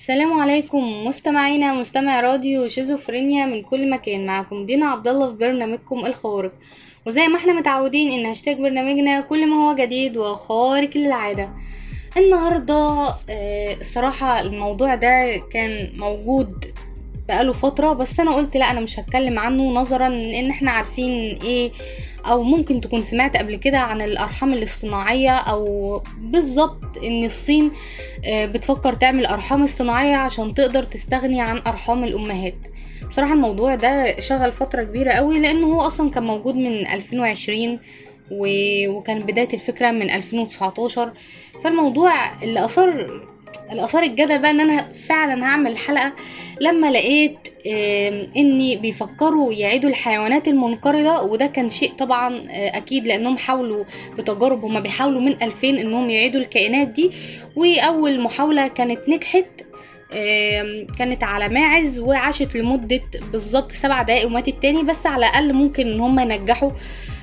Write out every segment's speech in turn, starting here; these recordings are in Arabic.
السلام عليكم مستمعينا، مستمع راديو شيزوفرينيا من كل مكان. معكم دينا عبد الله في برنامجكم الخوارق. وزي ما احنا متعودين ان هاشتاج برنامجنا كل ما هو جديد وخارق للعادة. النهاردة الصراحة الموضوع ده كان موجود بقاله فترة، بس انا قلت لا انا مش هتكلم عنه نظرا ان احنا عارفين ايه، او ممكن تكون سمعت قبل كده عن الارحام الاصطناعية، او بالظبط ان الصين بتفكر تعمل ارحام اصطناعية عشان تقدر تستغني عن ارحام الامهات. بصراحة الموضوع ده شغل فترة كبيرة قوي، لانه هو اصلا كان موجود من 2020 وكان بداية الفكرة من 2019. فالموضوع اللي اثار الجدل بقى ان انا فعلا هعمل حلقة لما لقيت اني بيفكروا يعيدوا الحيوانات المنقرضة، وده كان شيء طبعا اكيد لانهم حاولوا بتجارب، هما بيحاولوا من 2000 انهم يعيدوا الكائنات دي. واول محاولة كانت نجحت، كانت على ماعز وعاشت لمدة بالظبط 7 دقايق وماتت تاني، بس على الاقل ممكن ان هما ينجحوا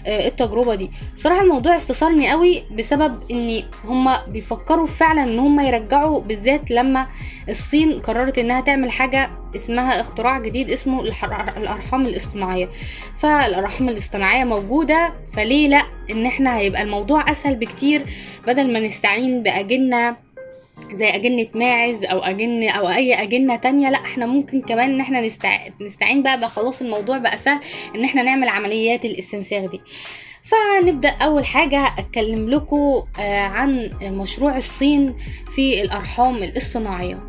التجربة دي. صراحة الموضوع استثارني قوي بسبب ان هما بيفكروا فعلا ان هما يرجعوا، بالذات لما الصين قررت انها تعمل حاجة اسمها اختراع جديد اسمه الارحام الاصطناعية. فالارحام الاصطناعية موجودة، فليه لا ان احنا هيبقى الموضوع اسهل بكتير بدل ما نستعين باجنة زي اجنة ماعز او اجنة او اي اجنة تانية. لا احنا ممكن كمان ان احنا نستعين بقى خلاص الموضوع بقى سهل ان احنا نعمل عمليات الاستنساخ دي. فنبدأ اول حاجة اتكلم لكم عن مشروع الصين في الارحام الاصطناعية.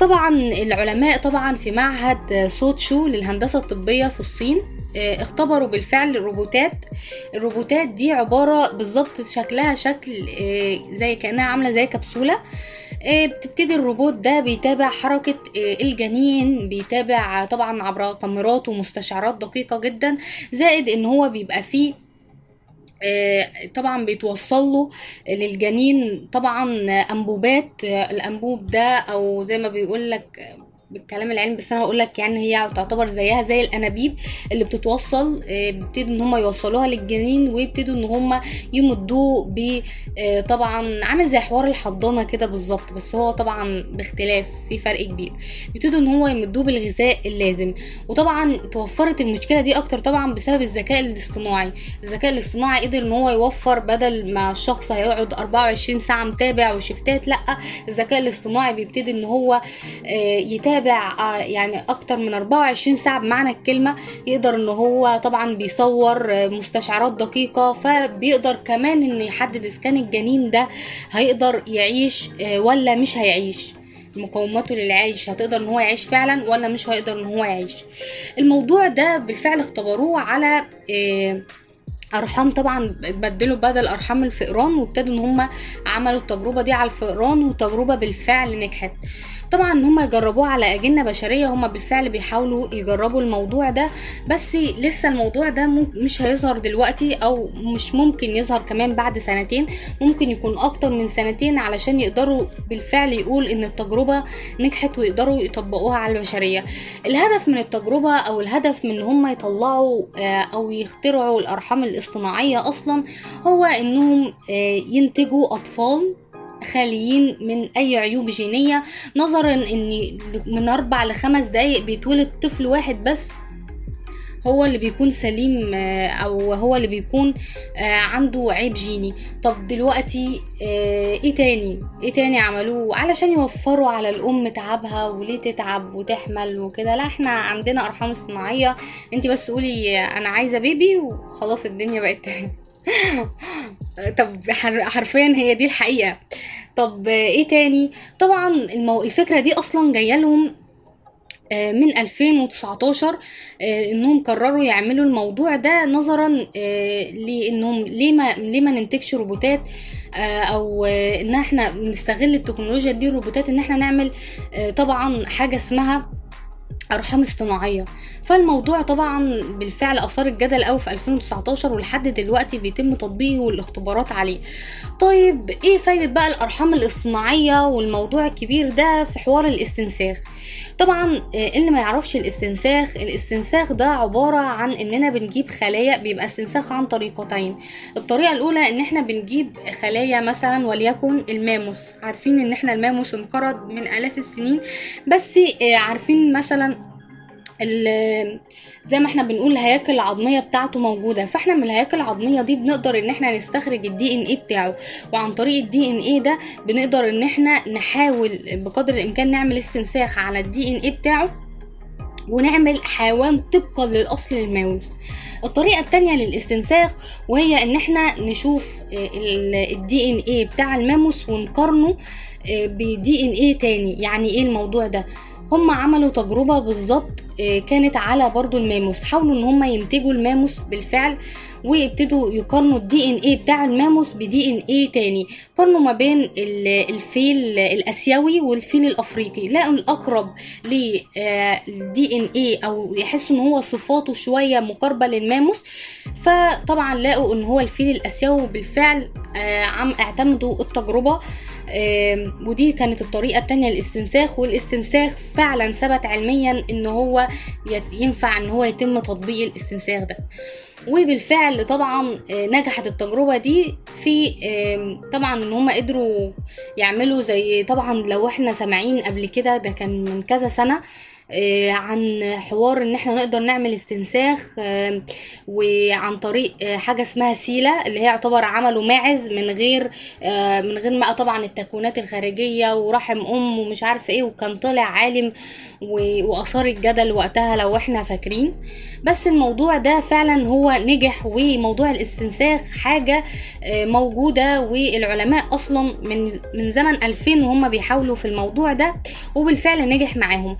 طبعا العلماء طبعا في معهد سوتشو للهندسة الطبية في الصين اختبروا بالفعل الروبوتات دي عبارة بالظبط شكلها شكل زي كأنها عاملة زي كبسولة. بتبتدي الروبوت ده بيتابع حركة الجنين، بيتابع طبعا عبر كاميرات ومستشعرات دقيقة جدا، زائد ان هو بيبقى فيه طبعا بيتوصله للجنين طبعا انبوبات. الانبوب ده او زي ما بيقولك بالكلام العلمي، بس انا هقولك يعني هي تعتبر زيها زي الانابيب اللي بتتوصل، بيبتدوا ان هم يوصلوها للجنين ويبتدوا ان هم يمدوه طبعا عامل زي حوار الحضانه كده بالظبط، بس هو طبعا باختلاف في فرق كبير. بيبتدوا ان هو يمدوه بالغذاء اللازم. وطبعا توفرت المشكله دي اكتر طبعا بسبب الذكاء الاصطناعي قدر ان هو يوفر، بدل ما الشخص هيقعد 24 ساعه متابع وشفتات، لا الذكاء الاصطناعي بيبتدي ان هو يتابع يعني اكتر من 24 ساعة بمعنى الكلمة. يقدر ان هو طبعا بيصور مستشعرات دقيقة، فبيقدر كمان ان يحدد اذا كان الجنين ده هيقدر يعيش ولا مش هيعيش، مقوماته للعيش هتقدر ان هو يعيش فعلا ولا مش هيقدر ان هو يعيش. الموضوع ده بالفعل اختبروه على ارحام، طبعا بدلوا بدل ارحام الفئران، وابتدوا ان هم عملوا التجربة دي على الفئران، والتجربة بالفعل نجحت. طبعا هم يجربوه على أجنة بشرية، هم بالفعل بيحاولوا يجربوا الموضوع ده، بس لسه الموضوع ده مش هيظهر دلوقتي، او مش ممكن يظهر كمان بعد 2 سنين، ممكن يكون اكتر من 2 سنين، علشان يقدروا بالفعل يقول ان التجربة نجحت ويقدروا يطبقوها على البشرية. الهدف من التجربة او الهدف من هم يطلعوا او يخترعوا الارحام الاصطناعية اصلا هو انهم ينتجوا اطفال خاليين من اي عيوب جينية، نظرا ان من 4 ل5 دقايق بيتولد طفل واحد بس هو اللي بيكون سليم، او هو اللي بيكون عنده عيب جيني. طب دلوقتي ايه تاني عملوه علشان يوفروا على الام تعبها، وليه تتعب وتحمل وكده؟ لا احنا عندنا ارحام اصطناعية، انت بس قولي انا عايزة بيبي وخلاص الدنيا بقت طب حرفيا هي دي الحقيقة. طب ايه تاني؟ طبعا الفكرة دي اصلا جاية لهم من 2019، انهم قرروا يعملوا الموضوع ده نظرا لانهم ليه ما ننتجش روبوتات، او ان احنا نستغل التكنولوجيا دي الروبوتات ان احنا نعمل طبعا حاجة اسمها ارحام اصطناعية. فالموضوع طبعا بالفعل اثار الجدل قوي في 2019، ولحد دلوقتي بيتم تطبيقه والاختبارات عليه. طيب ايه فايدة بقى الارحام الاصطناعية والموضوع الكبير ده في حوار الاستنساخ؟ طبعا اللي ما يعرفش الاستنساخ ده عبارة عن اننا بنجيب خلايا، بيبقى استنساخ عن طريقتين. الطريقة الاولى ان احنا بنجيب خلايا مثلا وليكن الماموس، عارفين ان احنا الماموس انقرض من الاف السنين، بس عارفين مثلا زي ما احنا بنقول الهياكل العظميه بتاعته موجوده، فاحنا من الهياكل العظميه دي بنقدر ان احنا نستخرج الدي ان ايه بتاعه، وعن طريق الدي ان ايه ده بنقدر ان احنا نحاول بقدر الامكان نعمل استنساخ على الدي ان ايه بتاعه ونعمل حيوان طبقا للاصل الماوس. الطريقه الثانيه للاستنساخ وهي ان احنا نشوف الدي ان ايه بتاع الماموس ونقارنه بدي ان ايه تاني. يعني ايه الموضوع ده؟ هم عملوا تجربة بالظبط كانت على برضو الماموس، حاولوا ان هم ينتجوا الماموس بالفعل وابتدوا يقارنوا الدي ان ايه بتاع الماموس بدي ان ايه تاني. قارنوا ما بين الفيل الاسيوي والفيل الافريقي، لقوا الاقرب للدي ان ايه او يحسوا ان هو صفاته شويه مقاربه للماموس، فطبعا لقوا ان هو الفيل الاسيوي بالفعل عم اعتمدوا التجربه. ودي كانت الطريقه الثانيه للاستنساخ، والاستنساخ فعلا ثبت علميا ان هو ينفع ان هو يتم تطبيق الاستنساخ ده. وبالفعل طبعا نجحت التجربة دي في طبعا ان هم قدروا يعملوا زي، طبعا لو احنا سامعين قبل كده ده كان من كذا سنة عن حوار ان احنا نقدر نعمل استنساخ وعن طريق حاجة اسمها سيلة، اللي هي يعتبر عملوا ماعز من غير ما طبعا التكوينات الخارجية ورحم ام ومش عارف ايه، وكان طلع عالم واثار الجدل وقتها لو احنا فاكرين. بس الموضوع ده فعلا هو نجح، وموضوع الاستنساخ حاجة موجودة، والعلماء اصلا من زمن 2000 وهم بيحاولوا في الموضوع ده وبالفعل نجح معاهم.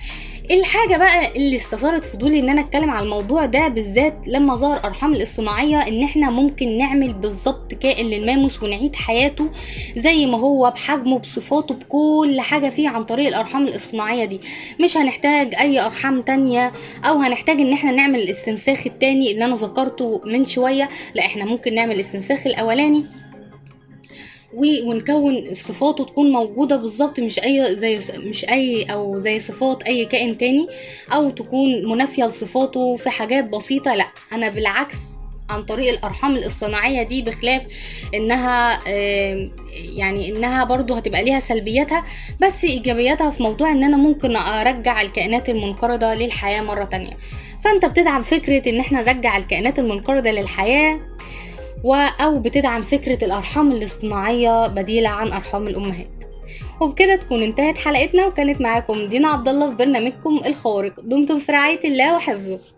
الحاجة بقى اللي استثارت فضولي ان انا اتكلم على الموضوع ده بالذات لما ظهر ارحام الاصطناعية، ان احنا ممكن نعمل بالظبط كائن للماموس ونعيد حياته زي ما هو بحجمه بصفاته بكل حاجة فيه عن طريق الارحام الاصطناعية دي، مش هنحتاج اي ارحام تانية او هنحتاج ان احنا نعمل الاستنساخ التاني اللي انا ذكرته من شوية، لا احنا ممكن نعمل الاستنساخ الاولاني ونكون صفاته تكون موجودة بالظبط، مش أي صفات أي كائن تاني، أو تكون منافية لصفاته في حاجات بسيطة. لا، أنا بالعكس عن طريق الأرحام الاصطناعية دي بخلاف إنها يعني إنها برضو هتبقى ليها سلبياتها، بس إيجابياتها في موضوع إن أنا ممكن أرجع الكائنات المنقرضة للحياة مرة تانية. فأنت بتدعم فكرة إن احنا نرجع الكائنات المنقرضة للحياة أو بتدعم فكرة الأرحام الاصطناعية بديلة عن أرحام الأمهات. وبكده تكون انتهت حلقتنا، وكانت معاكم دينا عبد الله في برنامجكم الخوارق. دمتم في رعاية الله وحفظه.